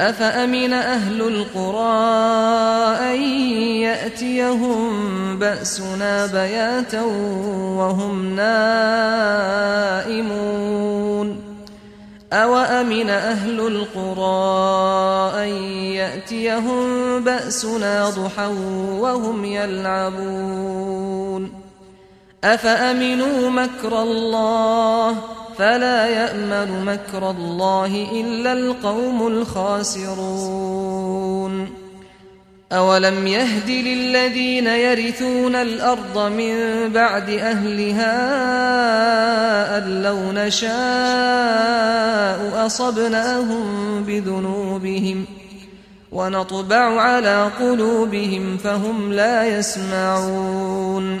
أفأمن أهل القرى أن يأتيهم بأسنا بياتا وهم نائمون أَوَأَمِنَ أَهْلُ الْقُرَىٰ أَن يَأْتِيَهُم بَأْسُنَا ضُحًى وَهُمْ يَلْعَبُونَ أَفَأَمِنُوا مَكْرَ اللَّهِ فَلَا يَأْمَنُ مَكْرَ اللَّهِ إِلَّا الْقَوْمُ الْخَاسِرُونَ أَوَلَمْ يَهْدِ لِلَّذِينَ يَرِثُونَ الْأَرْضَ مِنْ بَعْدِ أَهْلِهَا أَنْ لَوْ نَشَاءُ أَصَبْنَاهُمْ بِذُنُوبِهِمْ وَنَطْبَعُ عَلَى قُلُوبِهِمْ فَهُمْ لَا يَسْمَعُونَ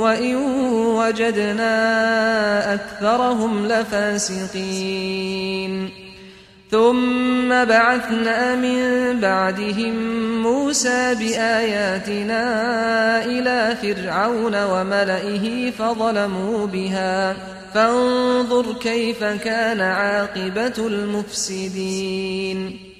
وإن وجدنا أكثرهم لفاسقين ثم بعثنا من بعدهم موسى بآياتنا إلى فرعون وملئه فظلموا بها فانظر كيف كان عاقبة المفسدين.